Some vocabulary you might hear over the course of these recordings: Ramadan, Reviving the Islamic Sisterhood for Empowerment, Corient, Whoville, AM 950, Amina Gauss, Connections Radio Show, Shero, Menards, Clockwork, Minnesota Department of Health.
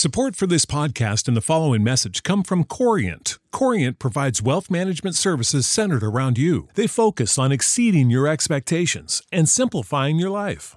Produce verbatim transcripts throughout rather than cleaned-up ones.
Support for this podcast and the following message come from Corient. Corient provides wealth management services centered around you. They focus on exceeding your expectations and simplifying your life.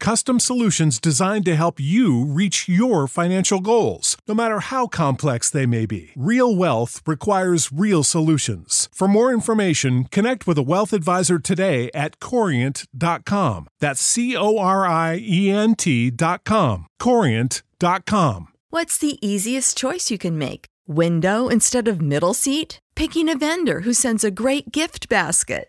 custom solutions designed to help you reach your financial goals, no matter how complex they may be. Real wealth requires real solutions. For more information, Information, connect with a wealth advisor today at corient dot com. That's C O R I E N T dot com. corient dot com. What's the easiest choice you can make? Window instead of middle seat? Picking a vendor who sends a great gift basket?